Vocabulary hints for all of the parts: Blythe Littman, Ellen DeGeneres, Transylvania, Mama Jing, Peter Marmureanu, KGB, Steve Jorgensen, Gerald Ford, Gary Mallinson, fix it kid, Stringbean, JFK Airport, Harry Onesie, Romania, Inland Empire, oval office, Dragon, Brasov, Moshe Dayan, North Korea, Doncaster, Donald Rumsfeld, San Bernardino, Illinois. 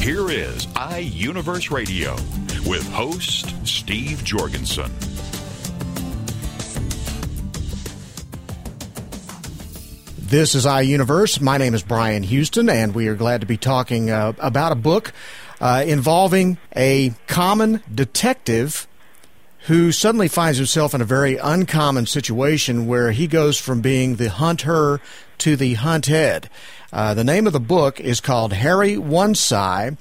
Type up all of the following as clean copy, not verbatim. Here is iUniverse Radio with host Steve Jorgensen. This is iUniverse. My name is Brian Houston, and we are glad to be talking about a book involving a common detective who suddenly finds himself in a very uncommon situation where he goes from being the hunter to the hunted. The name of the book is called Harry Onesie,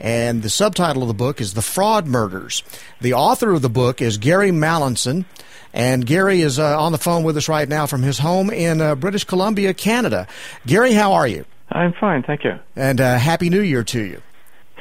and the subtitle of the book is The Fraud Murders. The author of the book is Gary Mallinson, and Gary is on the phone with us right now from his home in British Columbia, Canada. Gary, how are you? I'm fine, thank you. And Happy New Year to you.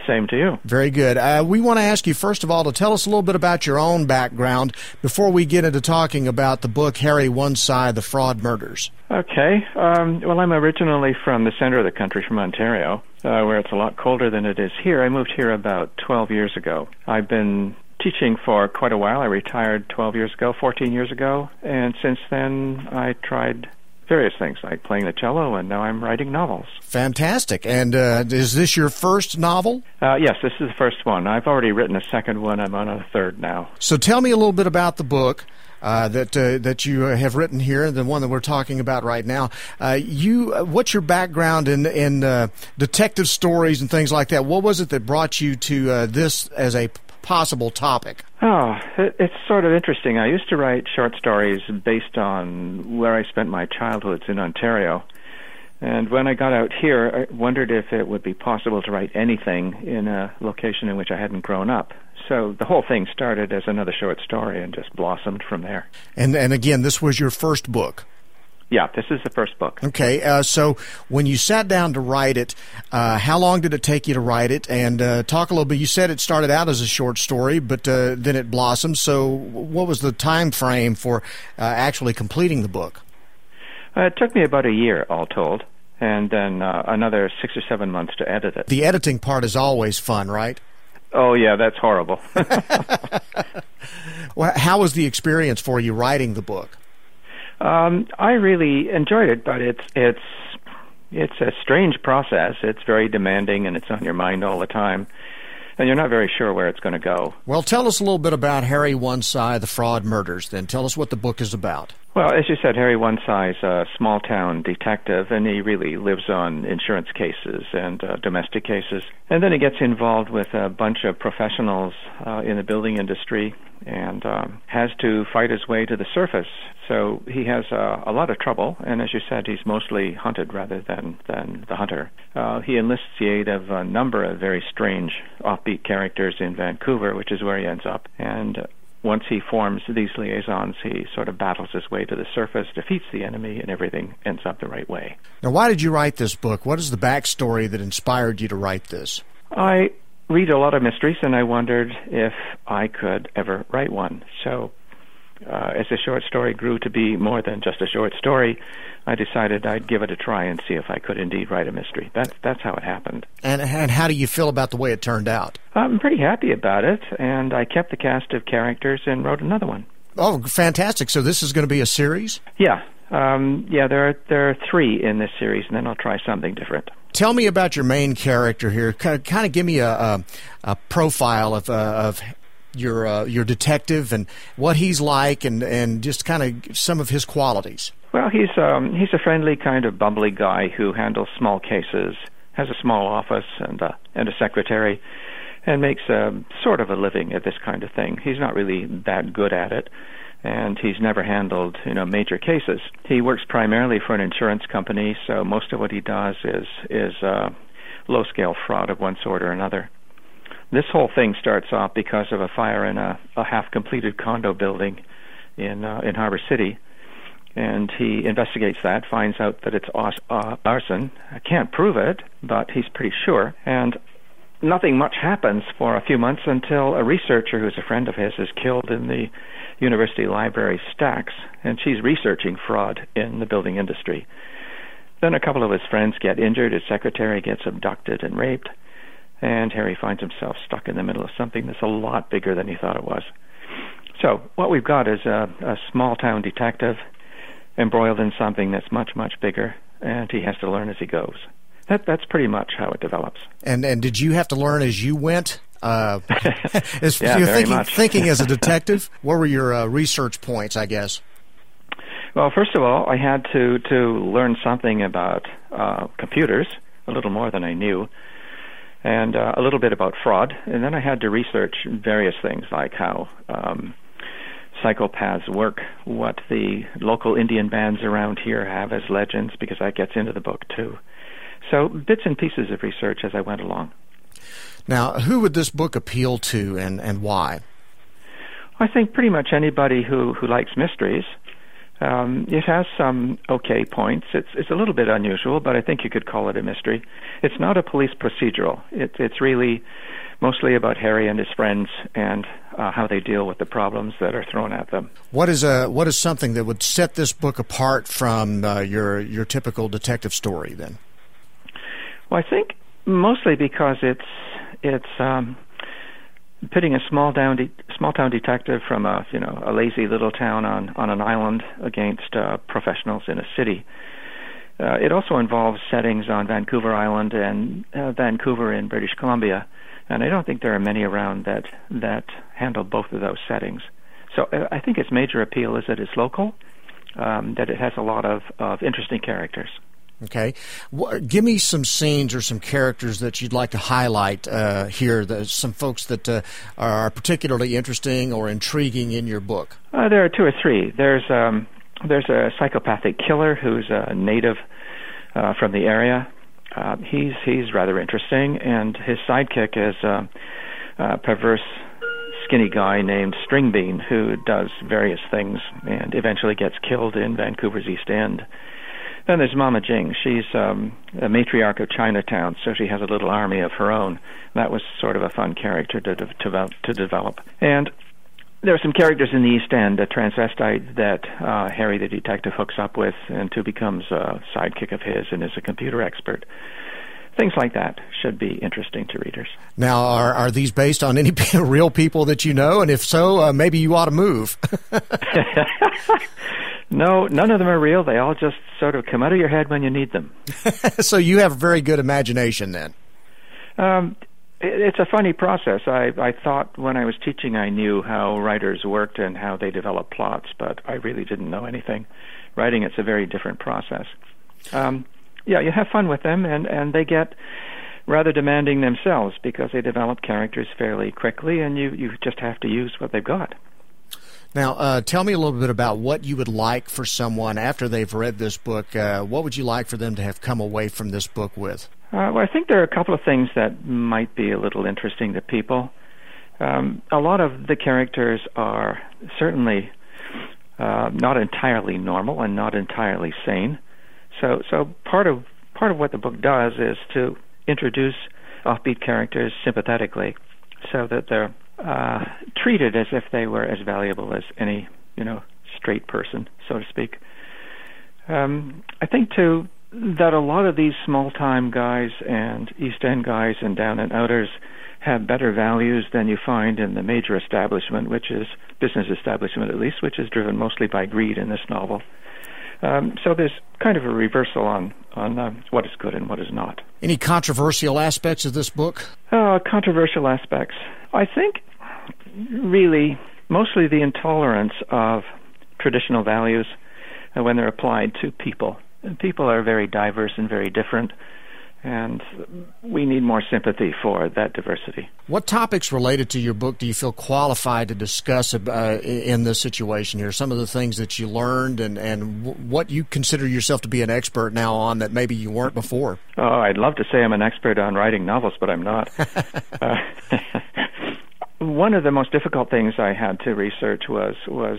Same to you. Very good. We want to ask you, first of all, to tell us a little bit about your own background before we get into talking about the book, Harry Onesie, The Fraud Murders. Okay. Well, I'm originally from the center of the country, from Ontario, where it's a lot colder than it is here. I moved here about 12 years ago. I've been teaching for quite a while. I retired 14 years ago, and since then I tried various things like playing the cello, and now I'm writing novels. Fantastic. And is this your first novel? Yes, this is the first one. I've already written a second one. I'm on a third now. So tell me a little bit about the book that you have written here, the one that we're talking about right now. What's your background in detective stories and things like that? What was it that brought you to this as a possible topic? Oh, it's sort of interesting. I used to write short stories based on where I spent my childhood in Ontario. And when I got out here, I wondered if it would be possible to write anything in a location in which I hadn't grown up. So the whole thing started as another short story and just blossomed from there. And again, this was your first book? Yeah, this is the first book. Okay, so when you sat down to write it, how long did it take you to write it? And talk a little bit. You said it started out as a short story, but then it blossomed. So what was the time frame for actually completing the book? It took me about a year, all told, and then another 6 or 7 months to edit it. The editing part is always fun, right? Oh, yeah, that's horrible. Well, how was the experience for you writing the book? I really enjoyed it, but it's a strange process. It's very demanding, and it's on your mind all the time, and you're not very sure where it's going to go. Well, tell us a little bit about Harry Onesie, The Fraud Murders, then. Tell us what the book is about. Well, as you said, Harry Onesie is a small-town detective, and he really lives on insurance cases and domestic cases. And then he gets involved with a bunch of professionals in the building industry and has to fight his way to the surface. So he has a lot of trouble, and as you said, he's mostly hunted rather than the hunter. He enlists the aid of a number of very strange, offbeat characters in Vancouver, which is where he ends up. And once he forms these liaisons, he sort of battles his way to the surface, defeats the enemy, and everything ends up the right way. Now, why did you write this book? What is the backstory that inspired you to write this? I read a lot of mysteries, and I wondered if I could ever write one. So as the short story grew to be more than just a short story, I decided I'd give it a try and see if I could indeed write a mystery. That's how it happened. And how do you feel about the way it turned out? I'm pretty happy about it, and I kept the cast of characters and wrote another one. Oh, fantastic. So this is going to be a series? Yeah. There are three in this series, and then I'll try something different. Tell me about your main character here. Kind of give me a profile of your detective and what he's like, and just kind of some of his qualities. Well, he's a friendly kind of bubbly guy who handles small cases, has a small office and a secretary, and makes sort of a living at this kind of thing. He's not really that good at it, and he's never handled, major cases. He works primarily for an insurance company, so most of what he does is low-scale fraud of one sort or another. This whole thing starts off because of a fire in a half-completed condo building in Harbor City, and he investigates that, finds out that it's arson. I can't prove it, but he's pretty sure, and nothing much happens for a few months until a researcher who's a friend of his is killed in the university library stacks, and she's researching fraud in the building industry. Then a couple of his friends get injured, his secretary gets abducted and raped, and Harry finds himself stuck in the middle of something that's a lot bigger than he thought it was. So what we've got is a small-town detective embroiled in something that's much, much bigger, and he has to learn as he goes. That's pretty much how it develops. And did you have to learn as you went? Yeah, very much. Thinking as a detective, what were your research points, I guess? Well, first of all, I had to learn something about computers, a little more than I knew, and a little bit about fraud. And then I had to research various things like how psychopaths work, what the local Indian bands around here have as legends, because that gets into the book, too. So bits and pieces of research as I went along. Now, who would this book appeal to and why? I think pretty much anybody who likes mysteries. It has some okay points. It's a little bit unusual, but I think you could call it a mystery. It's not a police procedural. It's really mostly about Harry and his friends and how they deal with the problems that are thrown at them. What is something that would set this book apart from your typical detective story then? Well, I think mostly because it's pitting a small town detective from a lazy little town on an island against professionals in a city. It also involves settings on Vancouver Island and Vancouver in British Columbia, and I don't think there are many around that handle both of those settings. So I think its major appeal is that it's local, that it has a lot of interesting characters. Okay. Give me some scenes or some characters that you'd like to highlight here, some folks that are particularly interesting or intriguing in your book. There are two or three. There's a psychopathic killer who's a native from the area. He's rather interesting, and his sidekick is a perverse, skinny guy named Stringbean who does various things and eventually gets killed in Vancouver's East End. Then there's Mama Jing. She's a matriarch of Chinatown, so she has a little army of her own. That was sort of a fun character to develop. And there are some characters in the East End, a transvestite that Harry the detective hooks up with and who becomes a sidekick of his and is a computer expert. Things like that should be interesting to readers. Now, are these based on any real people that you know? And if so, maybe you ought to move. No, none of them are real. They all just sort of come out of your head when you need them. So you have a very good imagination then. It's a funny process. I thought when I was teaching I knew how writers worked and how they developed plots, but I really didn't know anything. Writing, it's a very different process. Yeah, you have fun with them, and they get rather demanding themselves because they develop characters fairly quickly, and you just have to use what they've got. Now, tell me a little bit about what you would like for someone after they've read this book. What would you like for them to have come away from this book with? Well, I think there are a couple of things that might be a little interesting to people. A lot of the characters are certainly not entirely normal and not entirely sane. So part of what the book does is to introduce offbeat characters sympathetically so that they're treated as if they were as valuable as any, straight person, so to speak. I think, too, that a lot of these small-time guys and East End guys and down-and-outers have better values than you find in the major establishment, which is business establishment, at least, which is driven mostly by greed in this novel. So there's kind of a reversal on what is good and what is not. Any controversial aspects of this book? Controversial aspects. I think really mostly the intolerance of traditional values when they're applied to people. And people are very diverse and very different, and we need more sympathy for that diversity. What topics related to your book do you feel qualified to discuss in this situation here? Some of the things that you learned and what you consider yourself to be an expert now on that maybe you weren't before? Oh, I'd love to say I'm an expert on writing novels, but I'm not. One of the most difficult things I had to research was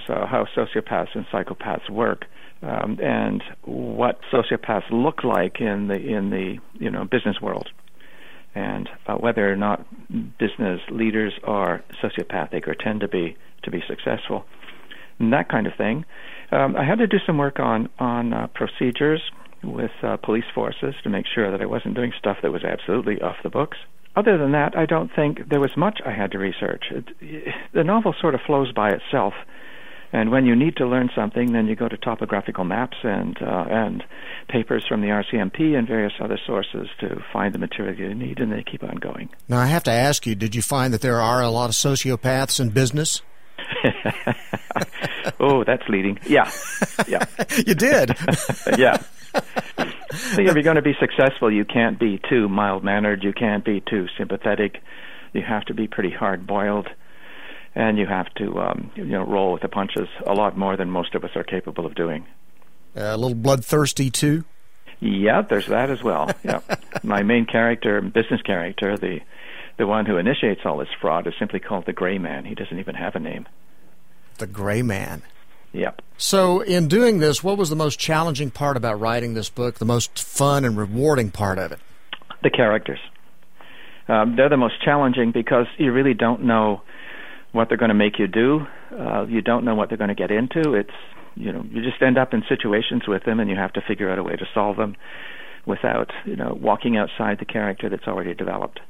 how sociopaths and psychopaths work. And what sociopaths look like in the business world, and whether or not business leaders are sociopathic or tend to be successful, and that kind of thing. I had to do some work on procedures with police forces to make sure that I wasn't doing stuff that was absolutely off the books. Other than that, I don't think there was much I had to research. The novel sort of flows by itself, and when you need to learn something, then you go to topographical maps and papers from the RCMP and various other sources to find the material you need, and they keep on going. Now, I have to ask you, did you find that there are a lot of sociopaths in business? Oh, that's leading. Yeah. You did. Yeah. So if you're going to be successful, you can't be too mild-mannered, you can't be too sympathetic, you have to be pretty hard-boiled, and you have to roll with the punches a lot more than most of us are capable of doing. A little bloodthirsty, too? Yeah, there's that as well. Yeah. My main character, business character, the one who initiates all this fraud, is simply called the Gray Man. He doesn't even have a name. The Gray Man. Yep. So in doing this, what was the most challenging part about writing this book, the most fun and rewarding part of it? The characters. They're the most challenging because you really don't know what they're going to make you do. You don't know what they're going to get into. It's, you just end up in situations with them, and you have to figure out a way to solve them without, walking outside the character that's already developed.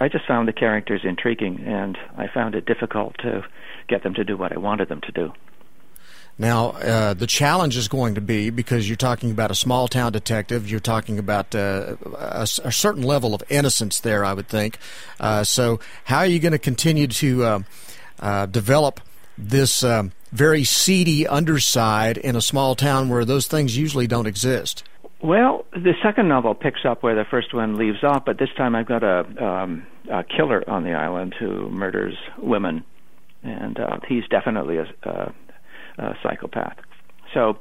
I just found the characters intriguing, and I found it difficult to get them to do what I wanted them to do. Now, the challenge is going to be, because you're talking about a small-town detective, you're talking about a certain level of innocence there, I would think. So how are you going to continue to develop this very seedy underside in a small town where those things usually don't exist? Well, the second novel picks up where the first one leaves off, but this time I've got a killer on the island who murders women, and he's definitely a psychopath. So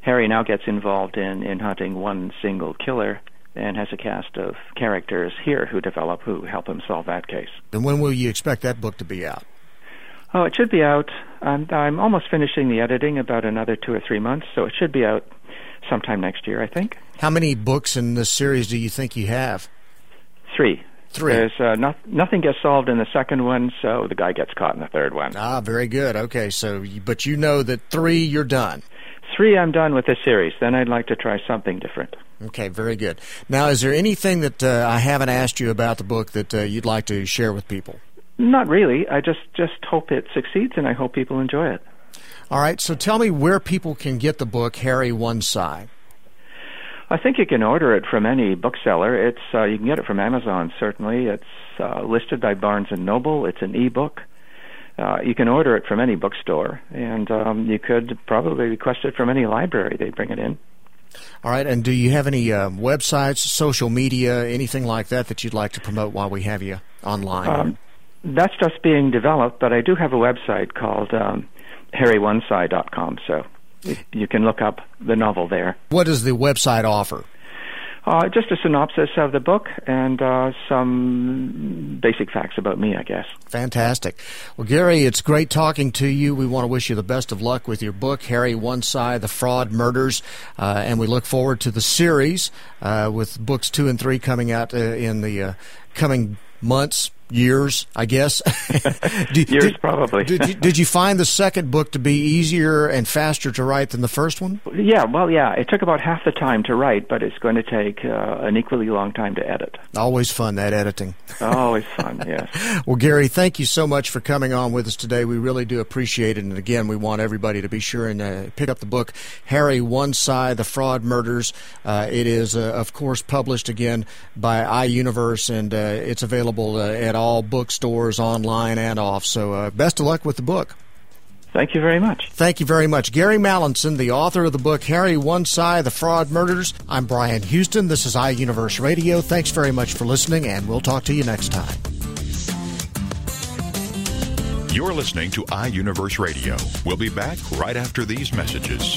Harry now gets involved in hunting one single killer and has a cast of characters here who help him solve that case. And when will you expect that book to be out? Oh, it should be out. I'm almost finishing the editing, about another 2 or 3 months, so it should be out sometime next year, I think. How many books in this series do you think you have? Three. There's nothing gets solved in the second one, so the guy gets caught in the third one. Ah, very good. Okay, so but you know that three, you're done. Three, I'm done with this series. Then I'd like to try something different. Okay, very good. Now, is there anything that I haven't asked you about the book that you'd like to share with people? Not really. I just hope it succeeds, and I hope people enjoy it. All right, so tell me where people can get the book, Harry Onesie. I think you can order it from any bookseller. It's you can get it from Amazon, certainly. It's listed by Barnes & Noble. It's an e-book. You can order it from any bookstore, and you could probably request it from any library. They bring it in. All right, and do you have any websites, social media, anything like that you'd like to promote while we have you online? That's just being developed, but I do have a website called HarryOnesie.com, so you can look up the novel there. What does the website offer? Just a synopsis of the book and some basic facts about me, I guess. Fantastic. Well, Gary, it's great talking to you. We want to wish you the best of luck with your book, Harry Onesie, The Fraud Murders, and we look forward to the series with books 2 and 3 coming out in the coming months. Years, I guess. Probably. Did you find the second book to be easier and faster to write than the first one? Yeah. It took about half the time to write, but it's going to take an equally long time to edit. Always fun, that editing. Always fun, yes. Well, Gary, thank you so much for coming on with us today. We really do appreciate it. And again, we want everybody to be sure and pick up the book, Harry Onesie, The Fraud Murders. It is, of course, published again by iUniverse, and it's available at all bookstores, online and off. So best of luck with the book. Thank you very much. Thank you very much. Gary Mallinson, the author of the book, Harry Onesie, The Fraud Murders. I'm Brian Houston. This is iUniverse Radio. Thanks very much for listening, and we'll talk to you next time. You're listening to iUniverse Radio. We'll be back right after these messages.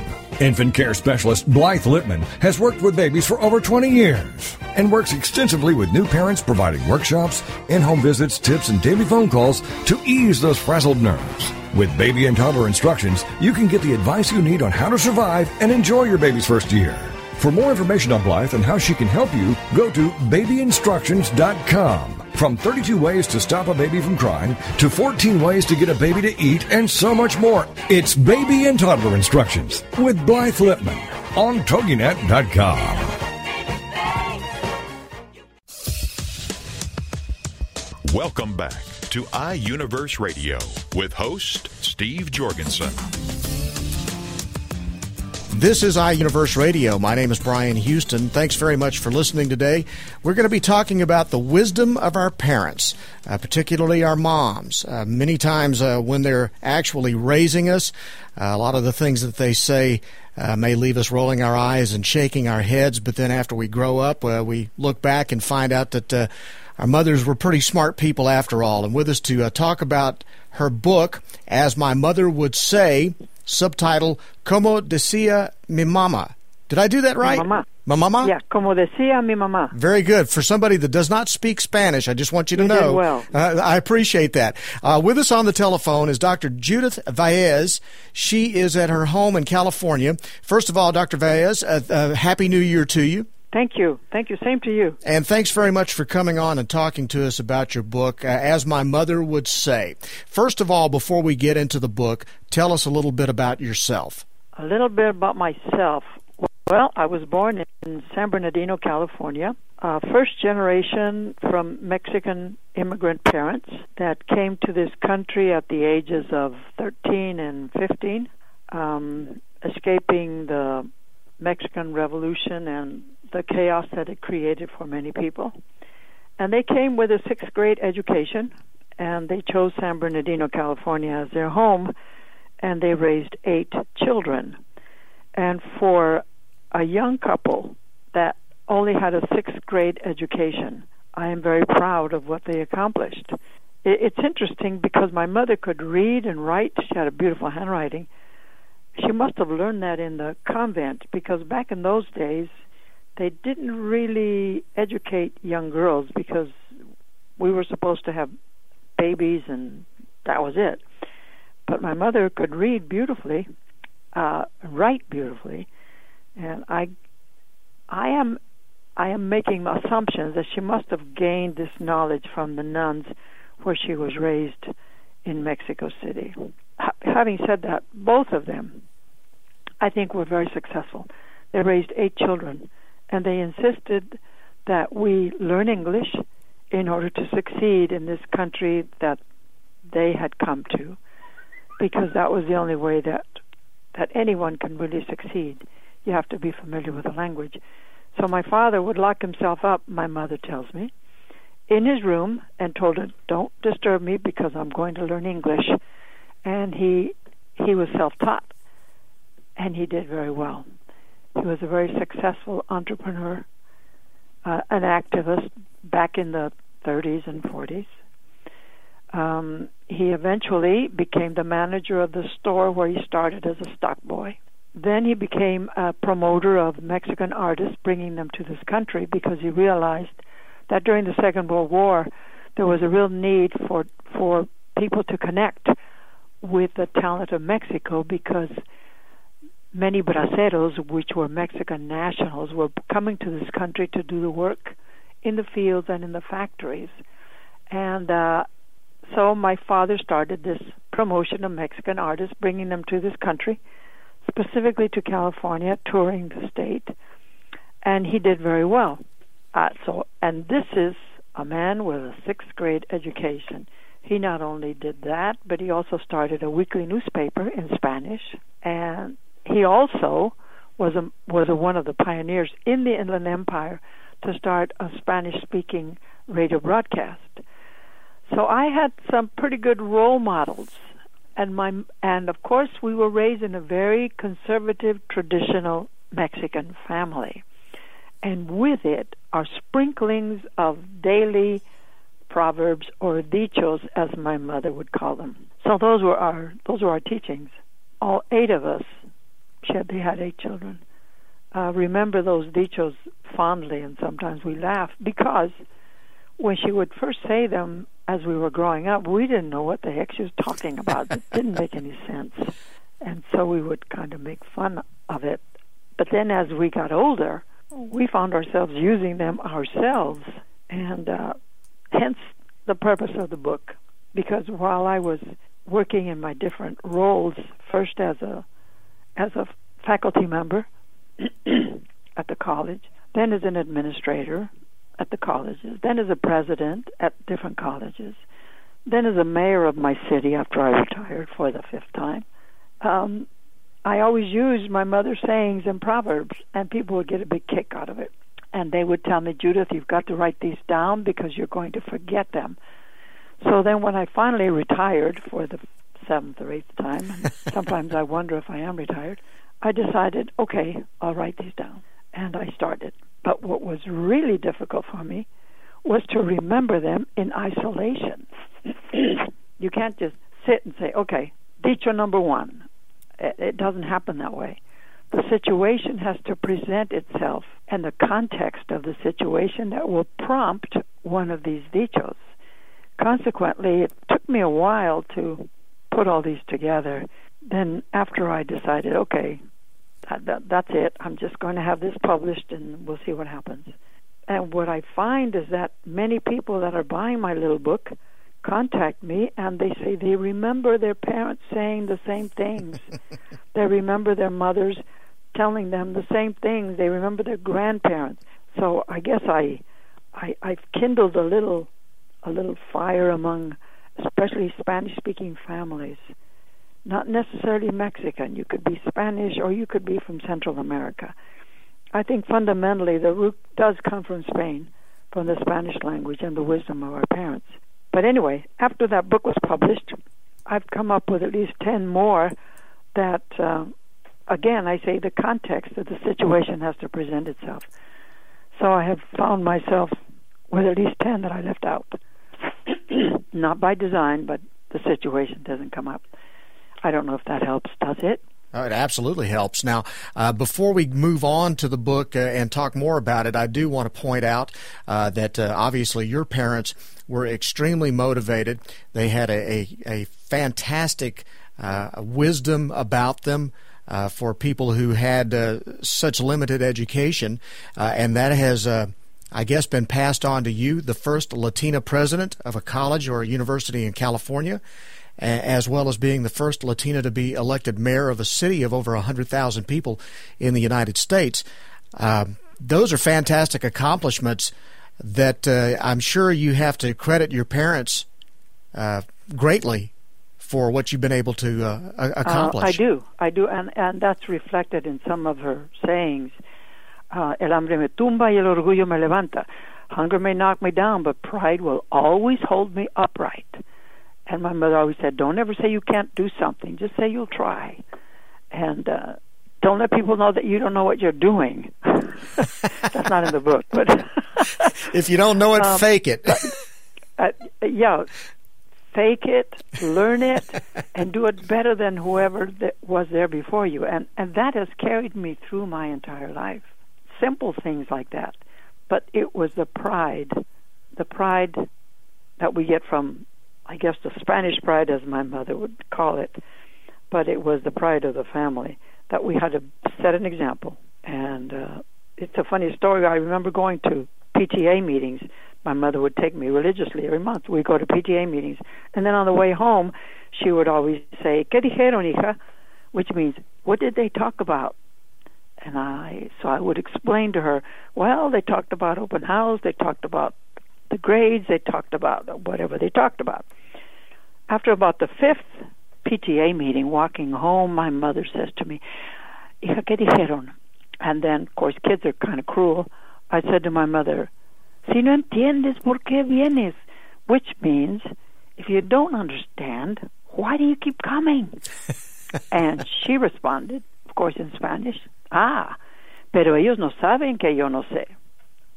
Infant care specialist Blythe Littman has worked with babies for over 20 years and works extensively with new parents, providing workshops, in-home visits, tips, and daily phone calls to ease those frazzled nerves. With baby and toddler instructions, you can get the advice you need on how to survive and enjoy your baby's first year. For more information on Blythe and how she can help you, go to babyinstructions.com. From 32 ways to stop a baby from crying, to 14 ways to get a baby to eat, and so much more. It's Baby and Toddler Instructions with Blythe Littman on toginet.com. Welcome back to iUniverse Radio with host Steve Jorgensen. This is iUniverse Radio. My name is Brian Houston. Thanks very much for listening today. We're going to be talking about the wisdom of our parents, particularly our moms. Many times when they're actually raising us, a lot of the things that they say may leave us rolling our eyes and shaking our heads, but then after we grow up, we look back and find out that our mothers were pretty smart people after all. And with us to talk about her book, As My Mother Would Say, subtitle, Como Decía Mi Mama. Did I do that right? Mi mama. Mi mama? Yeah, Como Decía Mi Mama. Very good. For somebody that does not speak Spanish, I just want you to know. You did well. I appreciate that. With us on the telephone is Dr. Judith Valles. She is at her home in California. First of all, Dr. Valles, Happy New Year to you. Thank you. Thank you. Same to you. And thanks very much for coming on and talking to us about your book, As My Mother Would Say. First of all, before we get into the book, tell us a little bit about yourself. A little bit about myself. Well, I was born in San Bernardino, California, first generation from Mexican immigrant parents that came to this country at the ages of 13 and 15, escaping the Mexican Revolution and the chaos that it created for many people. And they came with a sixth grade education, and they chose San Bernardino, California as their home, and they raised 8 children. And for a young couple that only had a sixth grade education, I am very proud of what they accomplished. It's interesting because my mother could read and write. She had a beautiful handwriting. She must have learned that in the convent, because back in those days, they didn't really educate young girls because we were supposed to have babies and that was it. But my mother could read beautifully, write beautifully, and I am making assumptions that she must have gained this knowledge from the nuns where she was raised in Mexico City. Having said that, both of them, I think, were very successful. They raised 8 children. And they insisted that we learn English in order to succeed in this country that they had come to, because that was the only way that anyone can really succeed. You have to be familiar with the language. So my father would lock himself up, my mother tells me, in his room and told him, "Don't disturb me because I'm going to learn English." And he was self-taught, and he did very well. He was a very successful entrepreneur, an activist back in the 30s and 40s. He eventually became the manager of the store where he started as a stock boy. Then he became a promoter of Mexican artists, bringing them to this country because he realized that during the Second World War, there was a real need for people to connect with the talent of Mexico, because many braceros, which were Mexican nationals, were coming to this country to do the work in the fields and in the factories. And so my father started this promotion of Mexican artists, bringing them to this country, specifically to California, touring the state. And he did very well. And this is a man with a sixth grade education. He not only did that, but he also started a weekly newspaper in Spanish, and he also was one of the pioneers in the Inland Empire to start a Spanish-speaking radio broadcast. So I had some pretty good role models, and of course we were raised in a very conservative, traditional Mexican family, and with it are sprinklings of daily proverbs, or dichos, as my mother would call them. So those were our teachings. all eight of us, they had eight children, remember those dichos fondly, and sometimes we laugh, because when she would first say them as we were growing up, we didn't know what the heck she was talking about. It didn't make any sense. And so we would kind of make fun of it. But then as we got older, we found ourselves using them ourselves, and hence the purpose of the book. Because while I was working in my different roles, first as a faculty member at the college, then as an administrator at the colleges, then as a president at different colleges, then as a mayor of my city after I retired for the fifth time, I always used my mother's sayings and proverbs, and people would get a big kick out of it. And they would tell me, Judith, you've got to write these down because you're going to forget them. So then when I finally retired for the seventh or eighth time, and sometimes I wonder if I am retired, I decided, okay, I'll write these down. And I started. But what was really difficult for me was to remember them in isolation. You can't just sit and say, okay, dicho number one. It doesn't happen that way. The situation has to present itself, and the context of the situation that will prompt one of these dichos. Consequently, it took me a while to put all these together. Then after I decided, okay, that's it, I'm just going to have this published and we'll see what happens. And what I find is that many people that are buying my little book contact me, and they say they remember their parents saying the same things. They remember their mothers telling them the same things. They remember their grandparents. So I guess I've kindled a little fire among especially Spanish-speaking families. Not necessarily Mexican. You could be Spanish, or you could be from Central America. I think fundamentally the root does come from Spain, from the Spanish language and the wisdom of our parents. But anyway, after that book was published, I've come up with at least 10 more that, again, I say the context of the situation has to present itself. So I have found myself with at least 10 that I left out. Not by design, but the situation doesn't come up. I don't know if that helps, does it? Oh, it absolutely helps. Now, before we move on to the book and talk more about it, I do want to point out that obviously your parents were extremely motivated. They had a fantastic wisdom about them for people who had such limited education, and that has I guess been passed on to you, the first Latina president of a college or a university in California, as well as being the first Latina to be elected mayor of a city of over 100,000 people in the United States. Those are fantastic accomplishments that I'm sure you have to credit your parents greatly for what you've been able to accomplish. I do, and that's reflected in some of her sayings. El hambre me tumba y el orgullo me levanta. Hunger may knock me down, but pride will always hold me upright. And my mother always said, don't ever say you can't do something. Just say you'll try. And don't let people know that you don't know what you're doing. That's not in the book. But if you don't know it, fake it. Yeah, fake it, learn it, and do it better than whoever was there before you. And that has carried me through my entire life. Simple things like that. But it was the pride that we get from, I guess, the Spanish pride, as my mother would call it, but it was the pride of the family that we had to set an example. And it's a funny story. I remember going to PTA meetings. My mother would take me religiously every month. We'd go to PTA meetings. And then on the way home, she would always say, ¿Qué dijeron, hija? Which means, what did they talk about? And I would explain to her, well, they talked about open house, they talked about the grades, they talked about whatever they talked about. After about the fifth PTA meeting, walking home, my mother says to me, Hija, ¿qué dijeron? And then, of course, kids are kind of cruel. I said to my mother, Si no entiendes, ¿por qué vienes? Which means, if you don't understand, why do you keep coming? And she responded, of course, in Spanish, Ah, pero ellos no saben que yo no sé.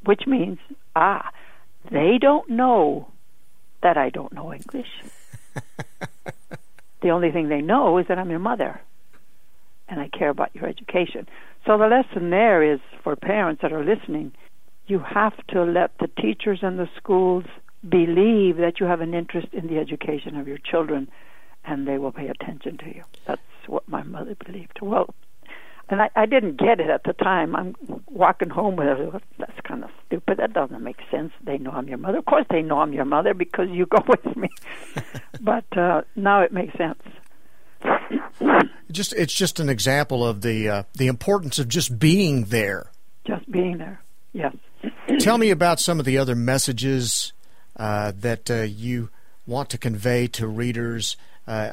Which means, ah, they don't know that I don't know English. The only thing they know is that I'm your mother. and I care about your education. So the lesson there is for parents that are listening, you have to let the teachers and the schools believe that you have an interest in the education of your children, and they will pay attention to you. That's what my mother believed. Well, and I didn't get it at the time. I'm walking home with her. That's kind of stupid. That doesn't make sense. They know I'm your mother. Of course they know I'm your mother because you go with me. But now it makes sense. It's just an example of the importance of just being there. Just being there, yes. Tell me about some of the other messages that you want to convey to readers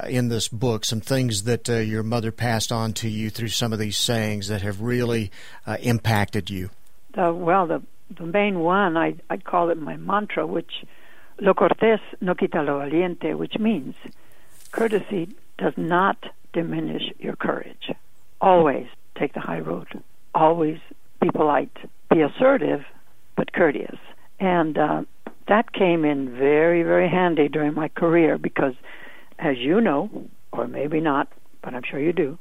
in this book, some things that your mother passed on to you through some of these sayings that have really impacted you. The main one, I call it my mantra, which lo cortés no quita lo valiente, which means courtesy does not diminish your courage. Always take the high road. Always be polite. Be assertive, but courteous. And that came in very, very handy during my career because, as you know, or maybe not, but I'm sure you do,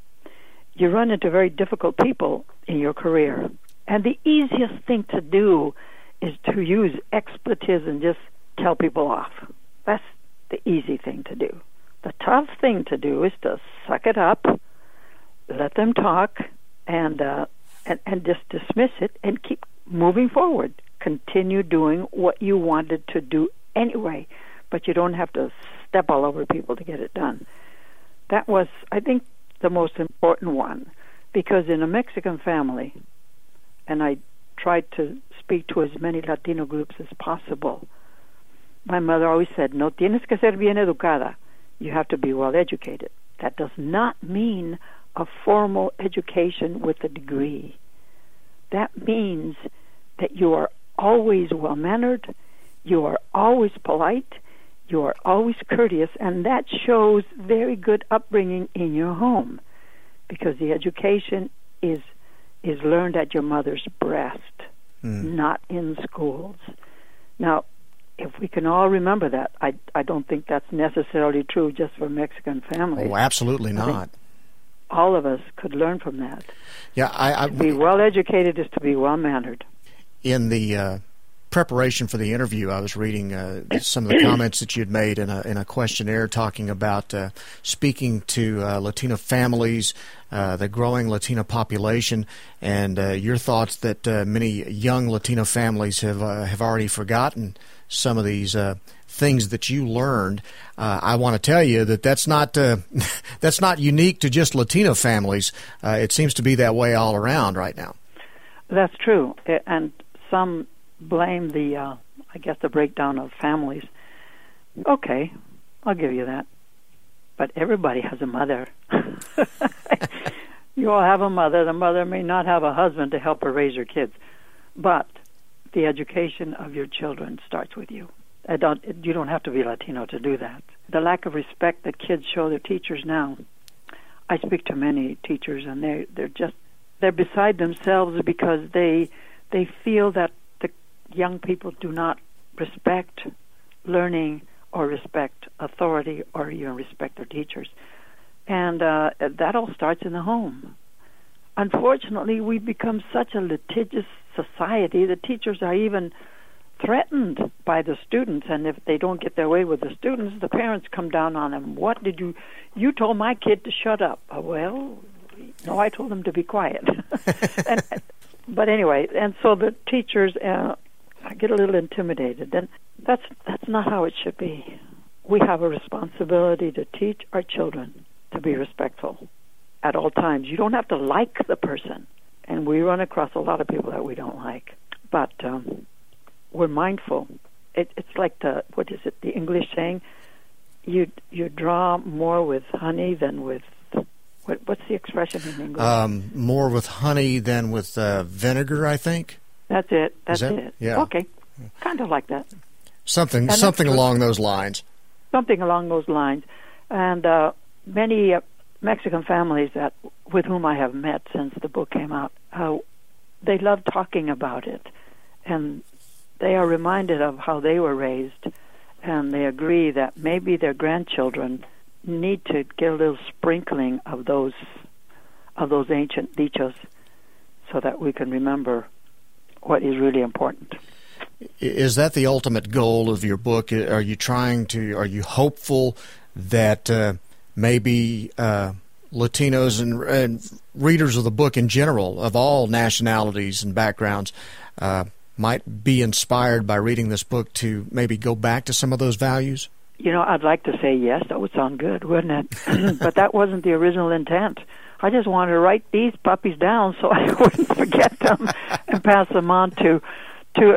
you run into very difficult people in your career. And the easiest thing to do is to use expletives and just tell people off. That's the easy thing to do. The tough thing to do is to suck it up, let them talk, and just dismiss it and keep moving forward. Continue doing what you wanted to do anyway, but you don't have to step all over people to get it done. That was, I think, the most important one, because in a Mexican family, and I tried to speak to as many Latino groups as possible, my mother always said, no tienes que ser bien educada. You have to be well educated. That does not mean a formal education with a degree. That means that you are always well-mannered, you are always polite, you are always courteous, and that shows very good upbringing in your home, because the education is learned at your mother's breast, not in schools. Now, if we can all remember that, I don't think that's necessarily true just for Mexican families. Oh, absolutely not. All of us could learn from that. Yeah, to be well-educated is to be well-mannered. In the preparation for the interview, I was reading some of the comments that you'd made in a questionnaire talking about speaking to Latino families, the growing Latino population, and your thoughts that many young Latino families have already forgotten some of these things that you learned. I want to tell you that that's not unique to just Latino families. It seems to be that way all around right now. That's true, and some blame the breakdown of families. Okay, I'll give you that. But everybody has a mother. You all have a mother. The mother may not have a husband to help her raise her kids. But the education of your children starts with you. You don't have to be Latino to do that. The lack of respect that kids show their teachers now. I speak to many teachers, and they're beside themselves because they feel that the young people do not respect learning or respect authority or even respect their teachers. And that all starts in the home. Unfortunately, we've become such a litigious society that teachers are even threatened by the students, and if they don't get their way with the students, the parents come down on them. What did you told my kid to shut up? Well, no, I told them to be quiet. But anyway, and so the teachers get a little intimidated, and that's not how it should be. We have a responsibility to teach our children to be respectful at all times. You don't have to like the person, and we run across a lot of people that we don't like, but we're mindful. It's like the English saying, you draw more with honey than with... What's the expression in English? More with honey than with vinegar, I think. That's it. That's it. Yeah. Okay. Kind of like that. Something along those lines. Something along those lines. And many Mexican families that with whom I have met since the book came out, they love talking about it. And they are reminded of how they were raised, and they agree that maybe their grandchildren need to get a little sprinkling of those of those ancient dichas so that we can remember what is really important. Is that the ultimate goal of your book? Are you hopeful that maybe Latinos and readers of the book in general, of all nationalities and backgrounds, might be inspired by reading this book to maybe go back to some of those values? You know, I'd like to say yes. That would sound good, wouldn't it? But that wasn't the original intent. I just wanted to write these puppies down so I wouldn't forget them and pass them on to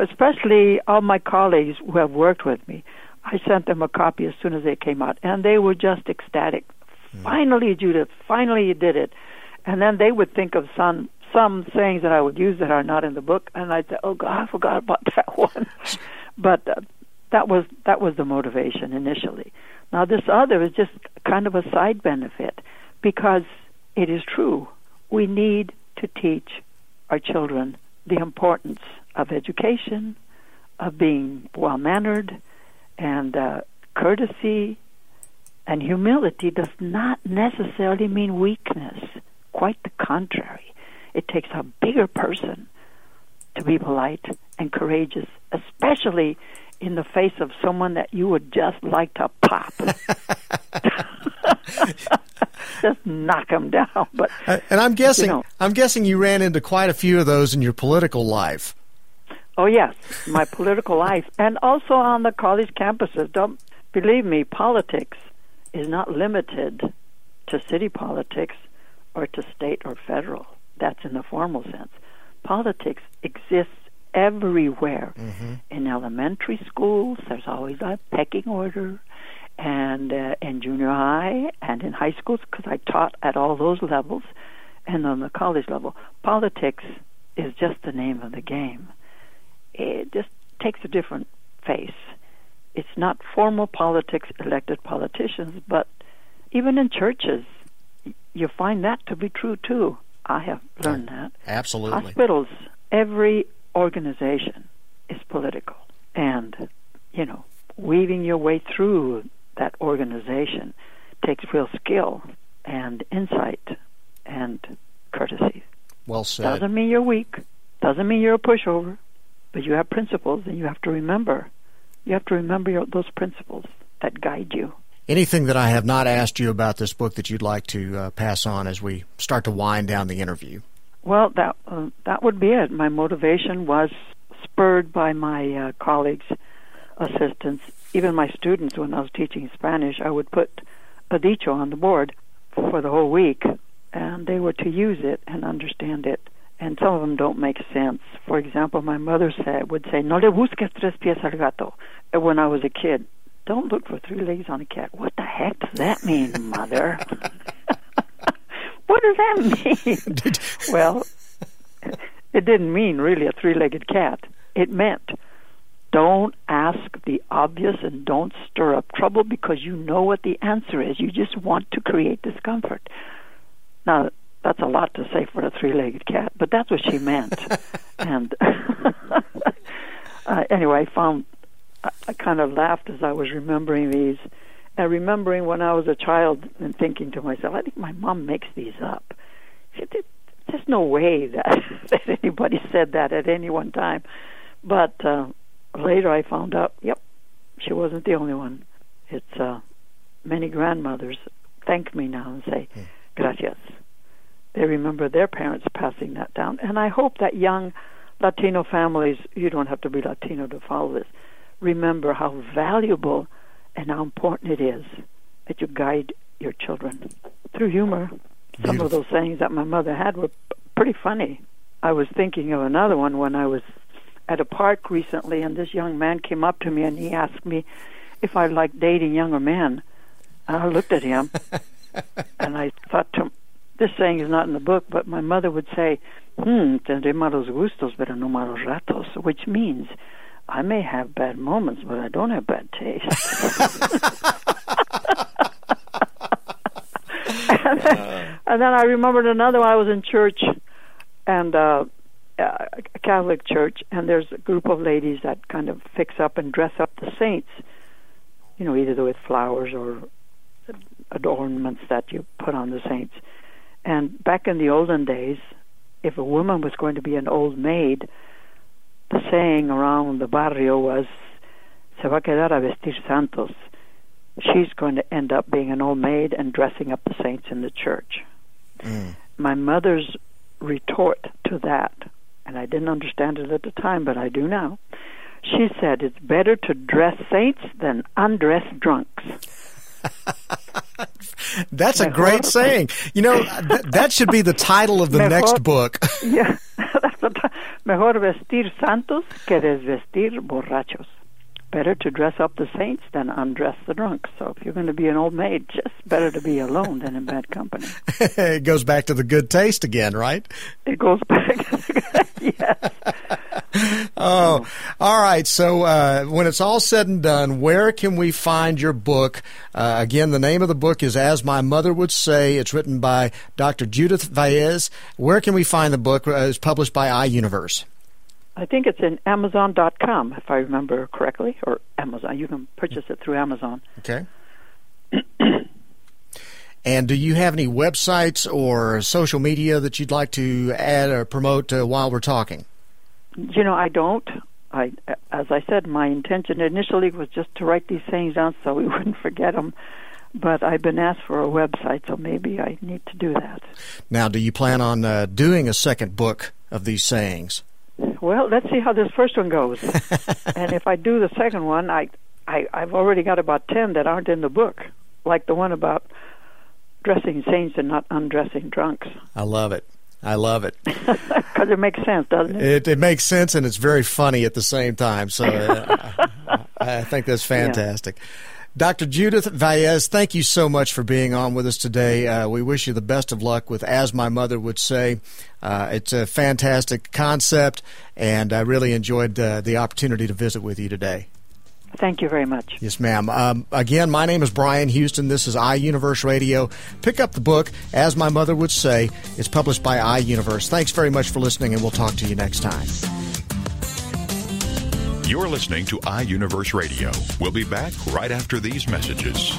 especially all my colleagues who have worked with me. I sent them a copy as soon as they came out, and they were just ecstatic. Finally, Judith, finally you did it. And then they would think of some sayings that I would use that are not in the book, and I'd say, oh, God, I forgot about that one. But that was the motivation initially. Now, this other is just kind of a side benefit because it is true. We need to teach our children the importance of education, of being well-mannered, and courtesy, and humility does not necessarily mean weakness. Quite the contrary. It takes a bigger person to be polite and courageous, especially in the face of someone that you would just like to pop. Just knock them down. But and I'm guessing you ran into quite a few of those in your political life. Oh yes, my political life, and also on the college campuses. Don't believe me. Politics is not limited to city politics or to state or federal. That's in the formal sense. Politics exists everywhere. Mm-hmm. In elementary schools, there's always a pecking order, and in junior high and in high schools, because I taught at all those levels, and on the college level. Politics is just the name of the game. It just takes a different face. It's not formal politics, elected politicians, but even in churches, you find that to be true, too. I have learned that. Absolutely. Hospitals, every organization is political. And, you know, weaving your way through that organization takes real skill and insight and courtesy. Well said. Doesn't mean you're weak. Doesn't mean you're a pushover. But you have principles, and you have to remember. You have to remember those principles that guide you. Anything that I have not asked you about this book that you'd like to pass on as we start to wind down the interview? Well, that would be it. My motivation was spurred by my colleagues, assistants, even my students. When I was teaching Spanish, I would put a dicho on the board for the whole week, and they were to use it and understand it. And some of them don't make sense. For example, my mother would say, "No le busques tres pies al gato," when I was a kid. Don't look for three legs on a cat. What the heck does that mean, Mother? What does that mean? Well, it didn't mean really a three-legged cat. It meant don't ask the obvious and don't stir up trouble because you know what the answer is. You just want to create discomfort. Now, that's a lot to say for a three-legged cat, but that's what she meant. And anyway, I kind of laughed as I was remembering these, and remembering when I was a child and thinking to myself, I think my mom makes these up. There's no way that anybody said that at any one time. But later I found out, yep, she wasn't the only one. It's many grandmothers thank me now and say, gracias. They remember their parents passing that down. And I hope that young Latino families, you don't have to be Latino to follow this, remember how valuable and how important it is that you guide your children through humor. Beautiful. Some of those sayings that my mother had were pretty funny. I was thinking of another one when I was at a park recently, and this young man came up to me and he asked me if I liked dating younger men. And I looked at him and I thought to him, this saying is not in the book, but my mother would say, tendré malos gustos, pero no malos ratos, which means I may have bad moments, but I don't have bad taste. And then I remembered another one. I was in church, and a Catholic church, and there's a group of ladies that kind of fix up and dress up the saints, you know, either with flowers or adornments that you put on the saints. And back in the olden days, if a woman was going to be an old maid, the saying around the barrio was, se va quedar a vestir santos. She's going to end up being an old maid and dressing up the saints in the church. Mm. My mother's retort to that, and I didn't understand it at the time, but I do now, she said, it's better to dress saints than undress drunks. That's a great saying. You know, that should be the title of the next book. Yeah. Mejor vestir santos que desvestir borrachos. Better to dress up the saints than undress the drunks. So if you're going to be an old maid, just better to be alone than in bad company. It goes back to the good taste again, right? It goes back to the good yes. Oh, all right. So when it's all said and done, where can we find your book? Again, the name of the book is As My Mother Would Say. It's written by Dr. Judith Valles. Where can we find the book? It's published by iUniverse. I think it's in Amazon.com, if I remember correctly, or Amazon. You can purchase it through Amazon. Okay. And do you have any websites or social media that you'd like to add or promote while we're talking? You know, I don't. As I said, my intention initially was just to write these things down so we wouldn't forget them. But I've been asked for a website, so maybe I need to do that. Now, do you plan on doing a second book of these sayings? Well, let's see how this first one goes. And if I do the second one, I've already got about 10 that aren't in the book, like the one about dressing saints and not undressing drunks. I love it. I love it. Because it makes sense, doesn't it? It makes sense, and it's very funny at the same time. So I think that's fantastic. Yeah. Dr. Judith Valles, thank you so much for being on with us today. We wish you the best of luck with As My Mother Would Say. It's a fantastic concept, and I really enjoyed the opportunity to visit with you today. Thank you very much. Yes, ma'am. Again, my name is Brian Houston. This is iUniverse Radio. Pick up the book, As My Mother Would Say. It's published by iUniverse. Thanks very much for listening, and we'll talk to you next time. You're listening to iUniverse Radio. We'll be back right after these messages.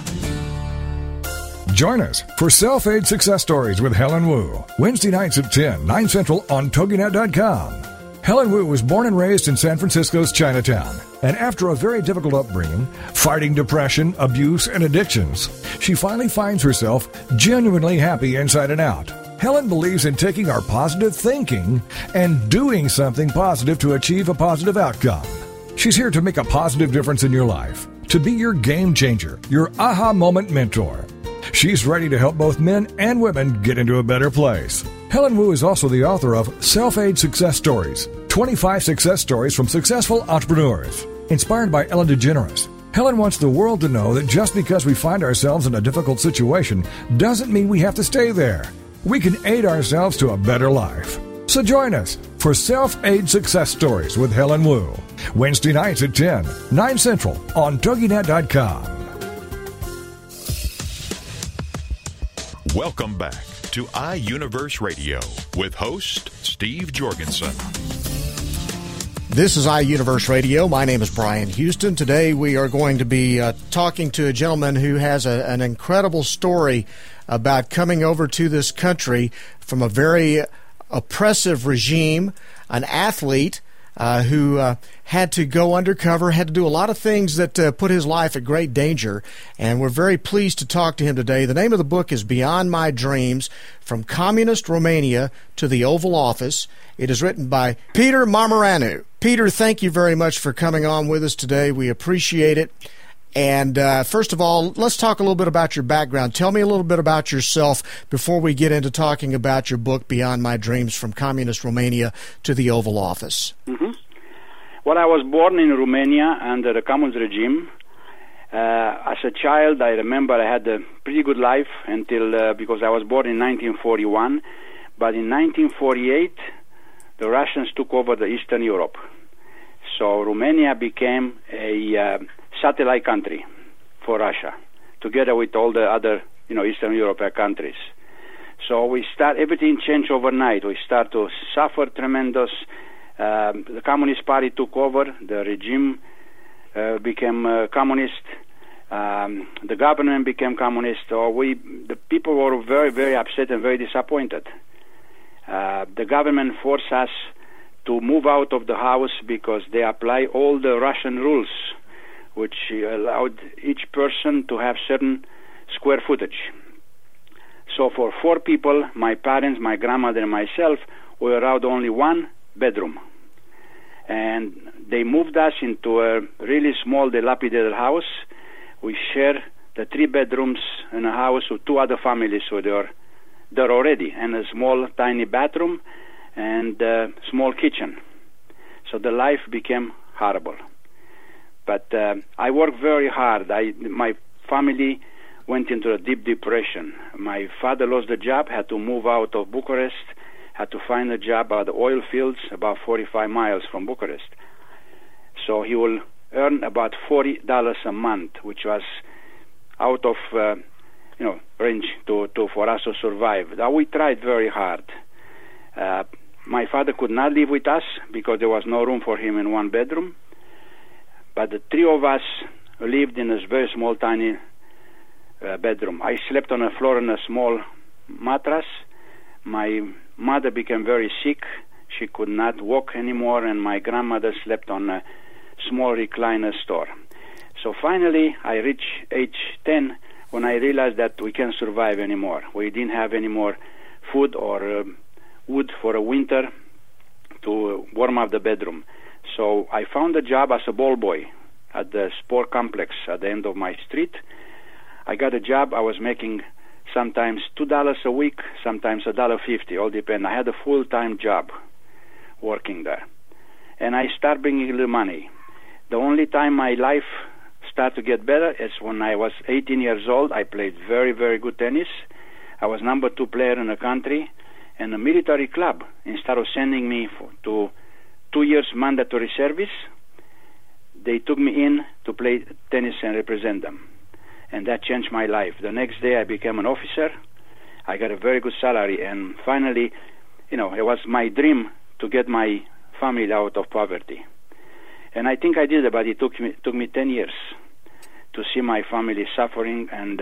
Join us for Self-Aid Success Stories with Helen Wu, Wednesday nights at 10, 9 Central on Toginet.com. Helen Wu was born and raised in San Francisco's Chinatown, and after a very difficult upbringing, fighting depression, abuse, and addictions, she finally finds herself genuinely happy inside and out. Helen believes in taking our positive thinking and doing something positive to achieve a positive outcome. She's here to make a positive difference in your life, to be your game changer, your aha moment mentor. She's ready to help both men and women get into a better place. Helen Wu is also the author of Self-Aid Success Stories, 25 success stories from successful entrepreneurs. Inspired by Ellen DeGeneres, Helen wants the world to know that just because we find ourselves in a difficult situation doesn't mean we have to stay there. We can aid ourselves to a better life. So join us for Self-Aid Success Stories with Helen Wu, Wednesday nights at 10, 9 Central on Toginet.com. Welcome back to iUniverse Radio with host Steve Jorgensen. This is iUniverse Radio. My name is Brian Houston. Today we are going to be talking to a gentleman who has an incredible story about coming over to this country from a very oppressive regime, an athlete who had to go undercover, had to do a lot of things that put his life at great danger, and we're very pleased to talk to him today. The name of the book is Beyond My Dreams, From Communist Romania to the Oval Office. It is written by Peter Marmureanu. Peter, thank you very much for coming on with us today. We appreciate it. And first of all, let's talk a little bit about your background. Tell me a little bit about yourself before we get into talking about your book, Beyond My Dreams, From Communist Romania to the Oval Office. Mm-hmm. Well, I was born in Romania under the communist regime. As a child, I remember I had a pretty good life until because I was born in 1941. But in 1948, the Russians took over the Eastern Europe. So Romania became a satellite country for Russia, together with all the other, Eastern European countries. So everything changed overnight. We start to suffer tremendous. The Communist Party took over. The regime became communist. the government became communist, or the people were very, very upset and very disappointed. The government forced us to move out of the house because they apply all the Russian rules, which allowed each person to have certain square footage. So for four people, my parents, my grandmother, and myself, we were allowed only one bedroom. And they moved us into a really small, dilapidated house. We share the three bedrooms in a house with two other families who were there already, and a small, tiny bathroom and a small kitchen. So the life became horrible. But I worked very hard. My family went into a deep depression. My father lost the job, had to move out of Bucharest, had to find a job at the oil fields about 45 miles from Bucharest. So he will earn about $40 a month, which was out of range for us to survive. Now, we tried very hard. My father could not live with us because there was no room for him in one bedroom. But the three of us lived in this very small, tiny bedroom. I slept on a floor in a small mattress. My mother became very sick. She could not walk anymore, and my grandmother slept on a small recliner store. So finally, I reached age 10 when I realized that we can't survive anymore. We didn't have any more food or wood for a winter to warm up the bedroom. So I found a job as a ball boy at the sport complex at the end of my street. I got a job. I was making sometimes $2 a week, sometimes $1.50, all depend. I had a full-time job working there. And I started bringing little money. The only time my life started to get better is when I was 18 years old. I played very, very good tennis. I was #2 player in the country. And the military club, instead of sending me to 2 years mandatory service, they took me in to play tennis and represent them. And that changed my life. The next day I became an officer. I got a very good salary, and finally, it was my dream to get my family out of poverty. And I think I did it, but it took me 10 years to see my family suffering, and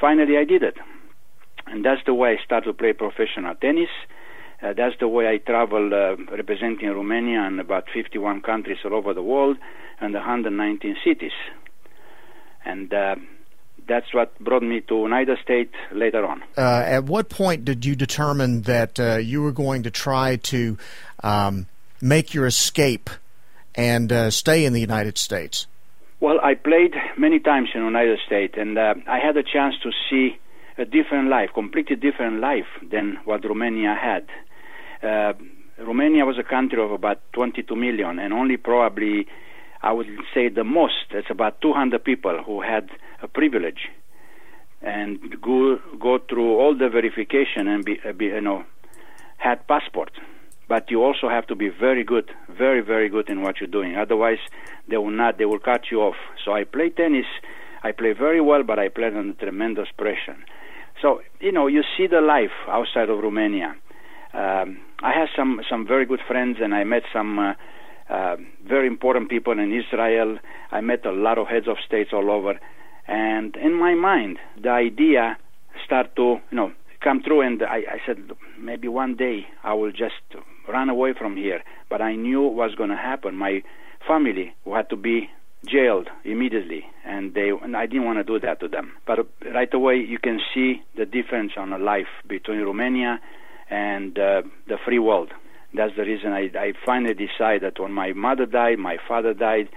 finally I did it. And that's the way I started to play professional tennis. That's the way I traveled, representing Romania in about 51 countries all over the world and 119 cities. And that's what brought me to United States later on. At what point did you determine that you were going to try to make your escape and stay in the United States? Well, I played many times in the United States, and I had a chance to see a different life, completely different life than what Romania had. Romania was a country of about 22 million, and only probably, I would say the most, it's about 200 people who had a privilege and go through all the verification and had passport. But you also have to be very good, very, very good in what you're doing. Otherwise, they will cut you off. So I play tennis. I play very well, but I played under tremendous pressure. So, you see the life outside of Romania. I had some very good friends, and I met some very important people in Israel. I met a lot of heads of states all over. And in my mind, the idea started to come through, and I said, maybe one day I will just run away from here. But I knew what was going to happen. My family had to be jailed immediately, and I didn't want to do that to them. But right away, you can see the difference on a life between Romania and the free world. That's the reason I finally decided that when my mother died, my father died,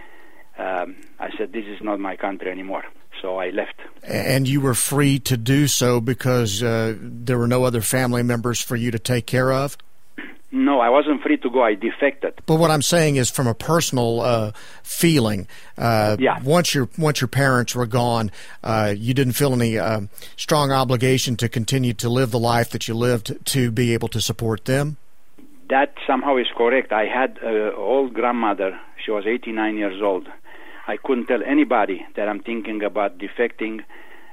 I said, this is not my country anymore. So I left. And you were free to do so because there were no other family members for you to take care of? No, I wasn't free to go. I defected. But what I'm saying is from a personal feeling, once your parents were gone, you didn't feel any strong obligation to continue to live the life that you lived to be able to support them? That somehow is correct. I had an old grandmother. She was 89 years old. I couldn't tell anybody that I'm thinking about defecting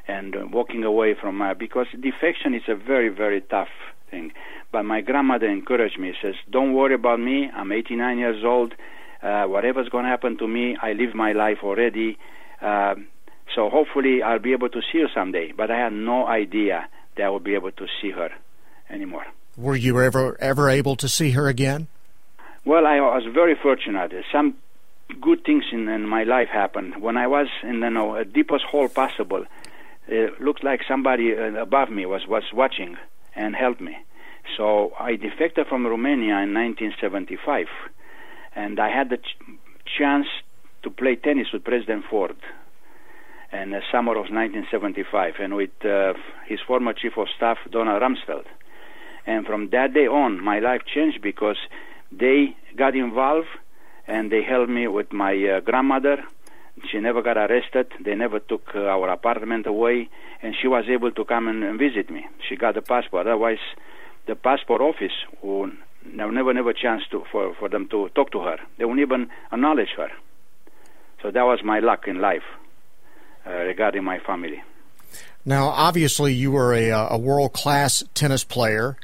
and walking away from her, because defection is a very, very tough thing. But my grandmother encouraged me. She says, don't worry about me. I'm 89 years old. Whatever's going to happen to me, I live my life already. So hopefully I'll be able to see her someday. But I had no idea that I would be able to see her anymore. Were you ever able to see her again? Well, I was very fortunate. Some good things in my life happened. When I was in the deepest hole possible, it looked like somebody above me was watching and helped me. So I defected from Romania in 1975, and I had the chance to play tennis with President Ford in the summer of 1975, and with his former chief of staff, Donald Rumsfeld. And from that day on, my life changed because they got involved and they helped me with my grandmother. She never got arrested. They never took our apartment away, and she was able to come and visit me. She got the passport. Otherwise, the passport office will never chance for them to talk to her. They won't even acknowledge her. So that was my luck in life regarding my family. Now, obviously, you were a world-class tennis player,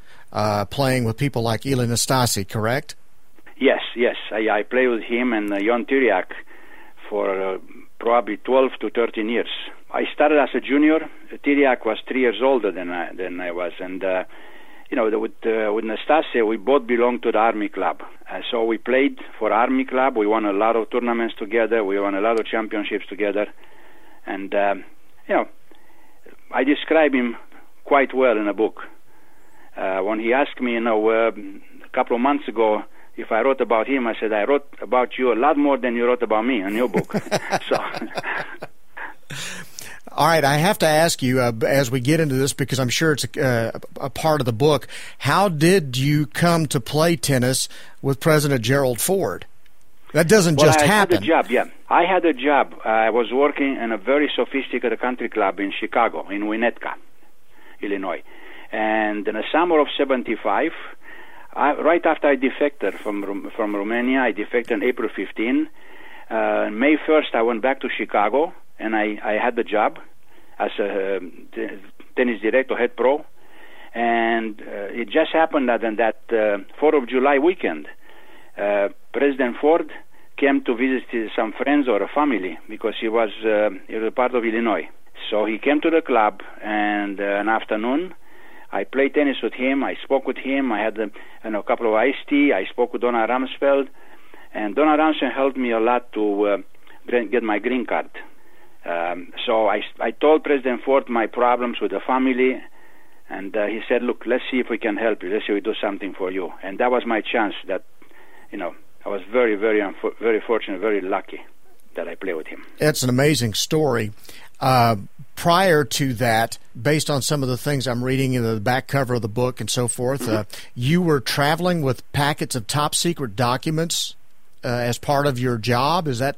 playing with people like Ilie Năstase, correct? Yes. I played with him and Ion Țiriac for probably 12 to 13 years. I started as a junior. Țiriac was 3 years older than I was, and with Năstase, we both belonged to the Army Club. So we played for Army Club. We won a lot of tournaments together. We won a lot of championships together. And, I describe him quite well in a book. When he asked me, a couple of months ago, if I wrote about him, I said, I wrote about you a lot more than you wrote about me in your book. So... All right, I have to ask you, as we get into this, because I'm sure it's a part of the book, how did you come to play tennis with President Gerald Ford? That doesn't just happen. I had a job. I was working in a very sophisticated country club in Chicago, in Winnetka, Illinois. And in the summer of 75, right after I defected from Romania, I defected on April 15. May 1st, I went back to Chicago, and I had the job as a tennis director, head pro, and it just happened that on that 4th of July weekend, President Ford came to visit some friends or a family because he was a part of Illinois. So he came to the club, and an afternoon, I played tennis with him. I spoke with him. I had a couple of iced tea. I spoke with Donald Rumsfeld, and Donald Rumsfeld helped me a lot to get my green card. So I told President Ford my problems with the family, and he said, look, let's see if we can help you. Let's see if we do something for you. And that was my chance that, I was very, very, very fortunate, very lucky that I played with him. That's an amazing story. Prior to that, based on some of the things I'm reading in the back cover of the book and so forth, mm-hmm. You were traveling with packets of top-secret documents as part of your job. Is that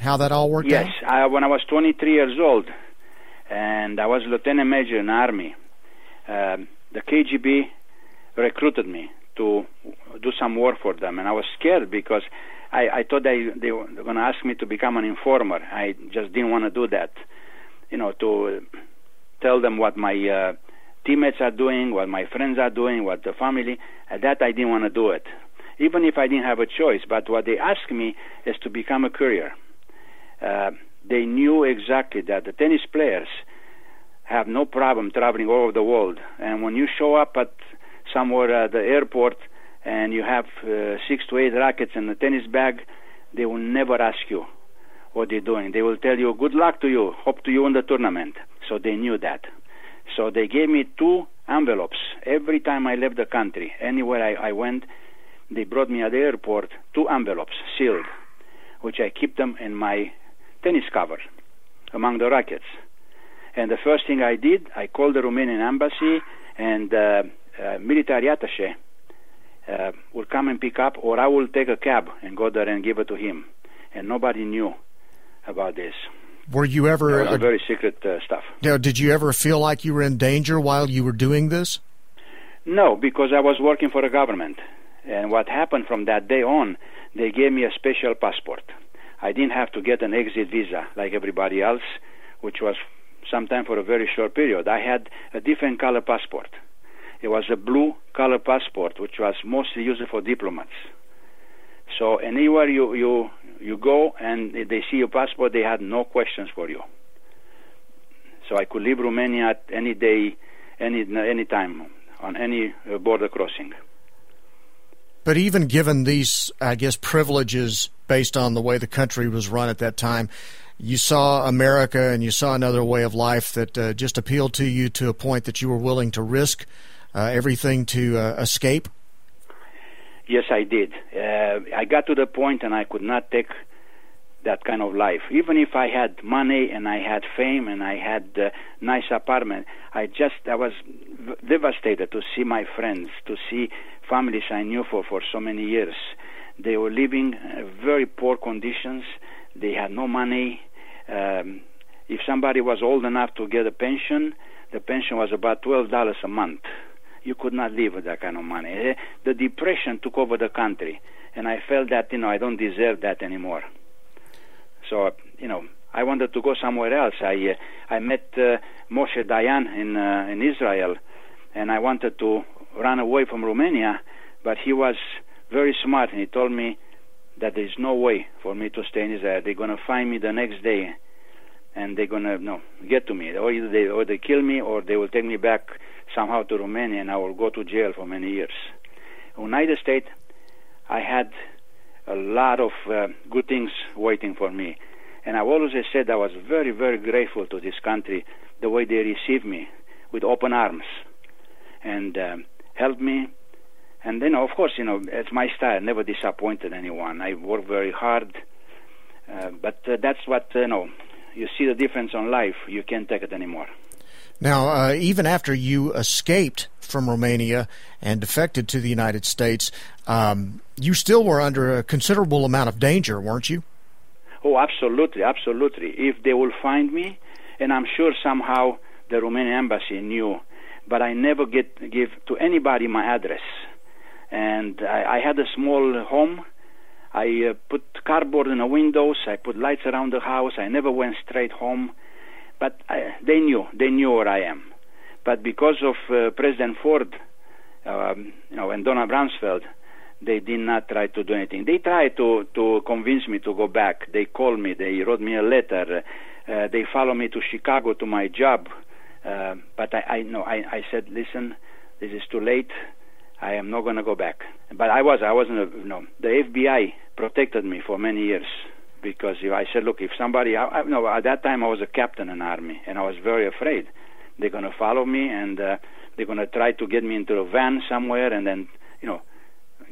how that all worked out? Yes. When I was 23 years old, and I was lieutenant major in the Army, the KGB recruited me to do some work for them, and I was scared because I thought they were going to ask me to become an informer. I just didn't want to do that, to tell them what my teammates are doing, what my friends are doing, what the family. At that, I didn't want to do it, even if I didn't have a choice. But what they asked me is to become a courier. They knew exactly that the tennis players have no problem traveling all over the world, and when you show up at somewhere at the airport and you have 6 to 8 rackets in a tennis bag, they will never ask you what they're doing. They will tell you, good luck to you, hope to you in the tournament. So they knew that. So they gave me 2 envelopes. Every time I left the country, anywhere I went, they brought me at the airport 2 envelopes sealed, which I keep them in my tennis cover among the rackets. And the first thing I did, I called the Romanian embassy, and military attaché would come and pick up, or I will take a cab and go there and give it to him. And nobody knew about this. Were you ever... It was very secret stuff. Now, did you ever feel like you were in danger while you were doing this? No, because I was working for the government. And what happened from that day on, they gave me a special passport. I didn't have to get an exit visa like everybody else, which was sometime for a very short period. I had a different color passport. It was a blue color passport, which was mostly used for diplomats. So anywhere you go and they see your passport, they had no questions for you. So I could leave Romania any day, any time, on any border crossing. But even given these, I guess, privileges based on the way the country was run at that time, you saw America and you saw another way of life that just appealed to you to a point that you were willing to risk everything to escape? Yes, I did. I got to the point and I could not take that kind of life. Even if I had money and I had fame and I had a nice apartment, I was devastated to see my friends, to see families I knew for so many years. They were living in very poor conditions. They had no money. If somebody was old enough to get a pension, the pension was about $12 a month. You could not live with that kind of money. The depression took over the country, and I felt that, I don't deserve that anymore. So, I wanted to go somewhere else. I met Moshe Dayan in Israel, and I wanted to run away from Romania, but he was very smart, and he told me that there's no way for me to stay in Israel. They're going to find me the next day, and they're going to get to me. Or either they kill me, or they will take me back somehow to Romania, and I will go to jail for many years. In the United States, I had a lot of good things waiting for me. And I've always said I was very, very grateful to this country, the way they received me with open arms and helped me. And then, of course, it's my style. I never disappointed anyone. I work very hard. But that's what, you see the difference on life. You can't take it anymore. Now, even after you escaped from Romania and defected to the United States, you still were under a considerable amount of danger, weren't you? Oh, absolutely, absolutely. If they will find me, and I'm sure somehow the Romanian embassy knew, but I never give to anybody my address. And I had a small home. I put cardboard in the windows. I put lights around the house. I never went straight home. But they knew where I am. But because of President Ford, and Donald Rumsfeld, they did not try to do anything. They tried to convince me to go back. They called me. They wrote me a letter. They followed me to Chicago to my job. But I said, listen, this is too late. I am not going to go back. But I wasn't, the FBI protected me for many years. Because if I said, look, if somebody... at that time I was a captain in the army, and I was very afraid. They're going to follow me, and they're going to try to get me into a van somewhere, and then,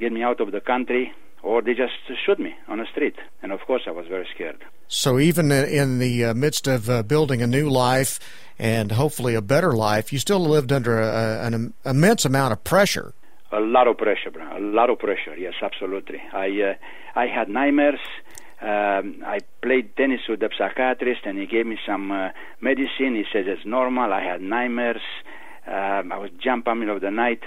get me out of the country, or they just shoot me on the street. And, of course, I was very scared. So even in the midst of building a new life and hopefully a better life, you still lived under an immense amount of pressure. A lot of pressure, Brian. A lot of pressure, yes, absolutely. I had nightmares. I played tennis with the psychiatrist, and he gave me some medicine. He said it's normal. I had nightmares. I was jumping in the middle of the night,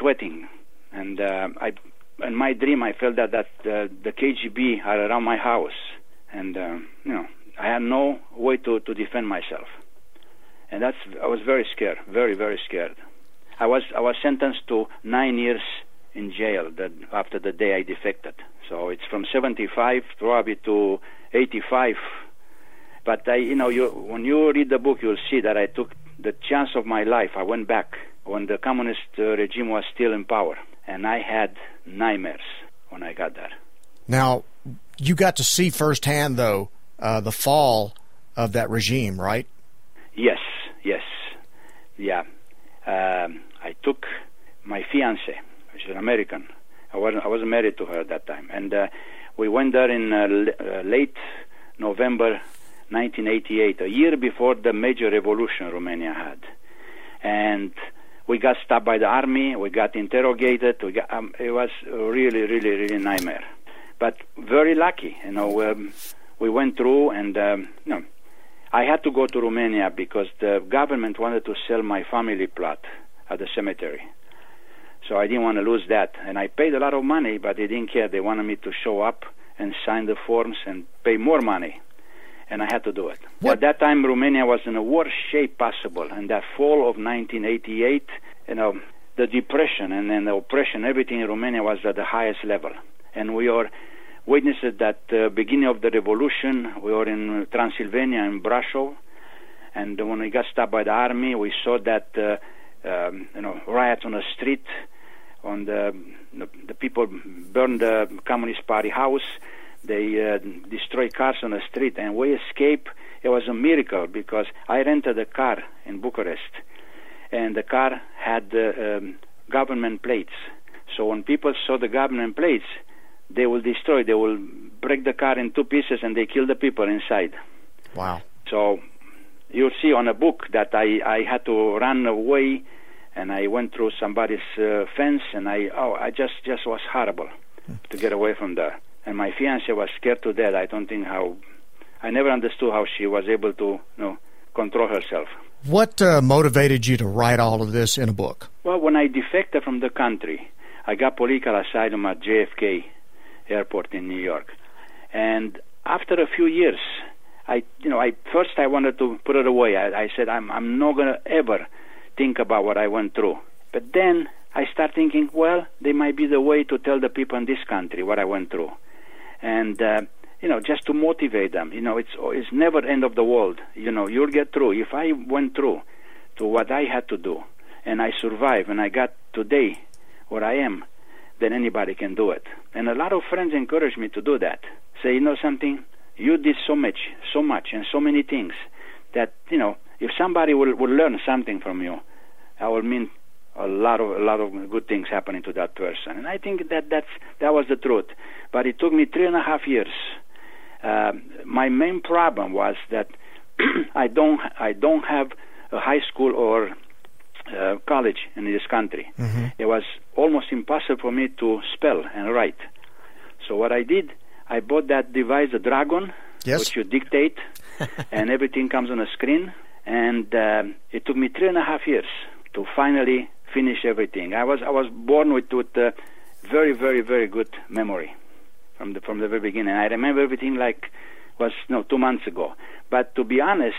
sweating. And in my dream, I felt that the KGB are around my house. And, I had no way to defend myself. And I was very scared, very, very scared. I was sentenced to 9 years in jail after the day I defected. So it's from 75 probably to 85. But when you read the book, you'll see that I took the chance of my life. I went back when the communist regime was still in power, and I had nightmares when I got there. Now, you got to see firsthand, though, the fall of that regime, right? Yes, yeah. I took my fiancée, she's an American. I wasn't married to her at that time. And we went there in late November 1988, a year before the major revolution Romania had. And we got stopped by the army. We got interrogated. It was really, really, really nightmare. But very lucky. We went through, and I had to go to Romania because the government wanted to sell my family plot at the cemetery. So I didn't want to lose that. And I paid a lot of money, but they didn't care. They wanted me to show up and sign the forms and pay more money. And I had to do it. What? At that time, Romania was in the worst shape possible. And that fall of 1988, the depression and then the oppression, everything in Romania was at the highest level. And we are witnesses that beginning of the revolution, we were in Transylvania, in Brasov, And when we got stopped by the army, we saw that riots on the street, on the people burned the Communist Party house, they destroyed cars on the street, and we escaped. It was a miracle because I rented a car in Bucharest, and the car had government plates. So when people saw the government plates, they will destroy. They will break the car in two pieces, and they kill the people inside. Wow! So you'll see on a book that I had to run away, and I went through somebody's fence, and I just was horrible to get away from there. And my fiancée was scared to death. I don't think how... I never understood how she was able to control herself. What motivated you to write all of this in a book? Well, when I defected from the country, I got political asylum at JFK Airport in New York. And after a few years, I wanted to put it away. I said, I'm not going to ever think about what I went through. But then I start thinking, well, they might be the way to tell the people in this country what I went through. And, just to motivate them. It's never end of the world. You'll get through. If I went through to what I had to do, and I survived, and I got today where I am, then anybody can do it. And a lot of friends encourage me to do that. Say, something? You did so much, and so many things that, if somebody will learn something from you, I will mean a lot of good things happening to that person. And I think that was the truth. But it took me 3.5 years. My main problem was that I don't have a high school or college in this country. Mm-hmm. It was almost impossible for me to spell and write. So what I did, I bought that device, the Dragon, yes, which you dictate, and everything comes on a screen. And it took me 3.5 years to finally finish everything. I was born with a very, very, very good memory from the very beginning. I remember everything like was 2 months ago. But to be honest,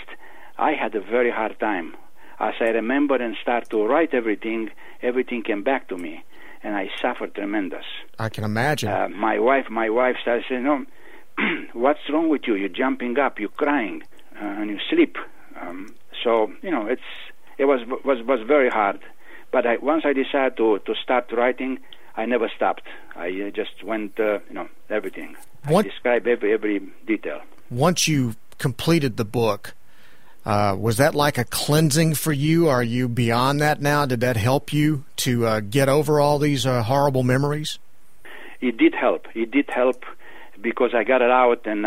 I had a very hard time. As I remember and start to write everything came back to me, and I suffered tremendous. I can imagine. My wife started saying, "No, what's wrong with you? You're jumping up, you're crying, and you sleep." It was very hard. But once I decided to start writing, I never stopped. I just went, everything. I describe every detail. Once you completed the book, was that like a cleansing for you? Are you beyond that now? Did that help you to get over all these horrible memories? It did help. It did help because I got it out, and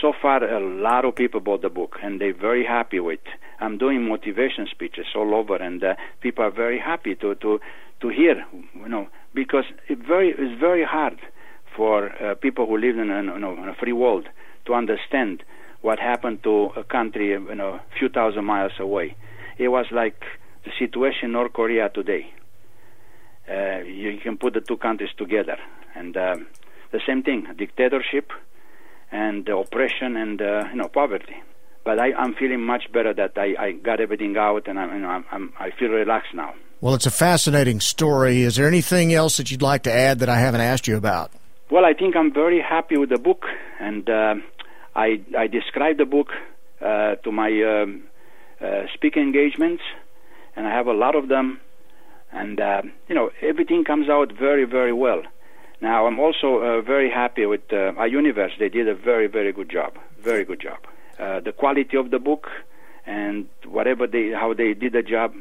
so far a lot of people bought the book, and they're very happy with it. I'm doing motivation speeches all over, and people are very happy to hear, because it's very hard for people who live in a free world to understand what happened to a country a few thousand miles away. It was like the situation in North Korea today. You can put the two countries together, and the same thing, dictatorship and oppression and poverty. But I'm feeling much better that I got everything out, and I feel relaxed now. Well, it's a fascinating story. Is there anything else that you'd like to add that I haven't asked you about? Well, I think I'm very happy with the book, and I describe the book to my speaking engagements, and I have a lot of them, and everything comes out very, very well. Now, I'm also very happy with iUniverse. They did a very, very good job. Very good job. The quality of the book and how they did the job,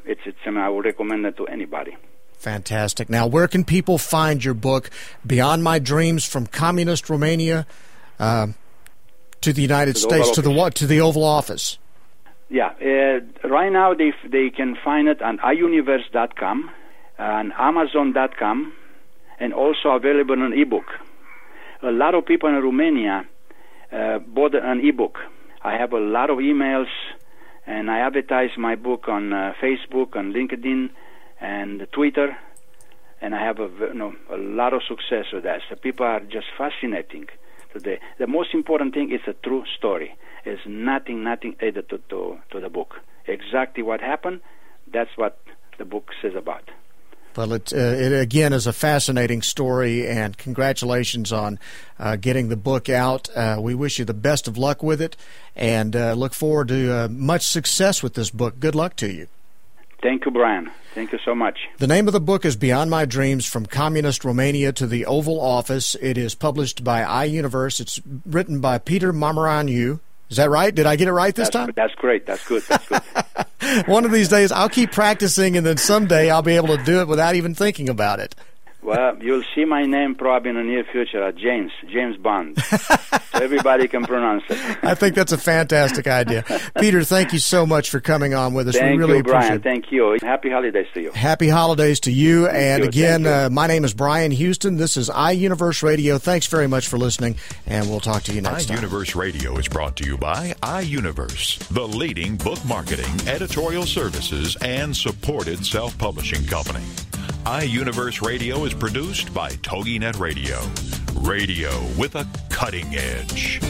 I would recommend it to anybody. Fantastic. Now, where can people find your book, Beyond My Dreams from Communist Romania to the United States, to the Oval Office? Yeah. Right now, they can find it on iUniverse.com, on Amazon.com, and also available on ebook. A lot of people in Romania bought an ebook. I have a lot of emails, and I advertise my book on Facebook, on LinkedIn, and Twitter, and I have a lot of success with that. So people are just fascinating today. The most important thing is a true story. There's nothing added to the book. Exactly what happened, that's what the book says about. Well, it again is a fascinating story, and congratulations on getting the book out. We wish you the best of luck with it, and look forward to much success with this book. Good luck to you. Thank you, Brian. Thank you so much. The name of the book is Beyond My Dreams, From Communist Romania to the Oval Office. It is published by iUniverse. It's written by Peter Marmureanu. Is that right? Did I get it right this time? That's great. That's good. That's good. One of these days, I'll keep practicing, and then someday I'll be able to do it without even thinking about it. Well, you'll see my name probably in the near future, James Bond. So everybody can pronounce it. I think that's a fantastic idea. Peter, thank you so much for coming on with us. Thank we really you, Brian. Appreciate it. Thank you. Happy holidays to you. Happy holidays to you. Thank and you. Again, my name is Brian Houston. This is iUniverse Radio. Thanks very much for listening, and we'll talk to you next time. iUniverse Radio is brought to you by iUniverse, the leading book marketing, editorial services, and supported self-publishing company. iUniverse Radio is produced by TogiNet Radio. Radio with a cutting edge.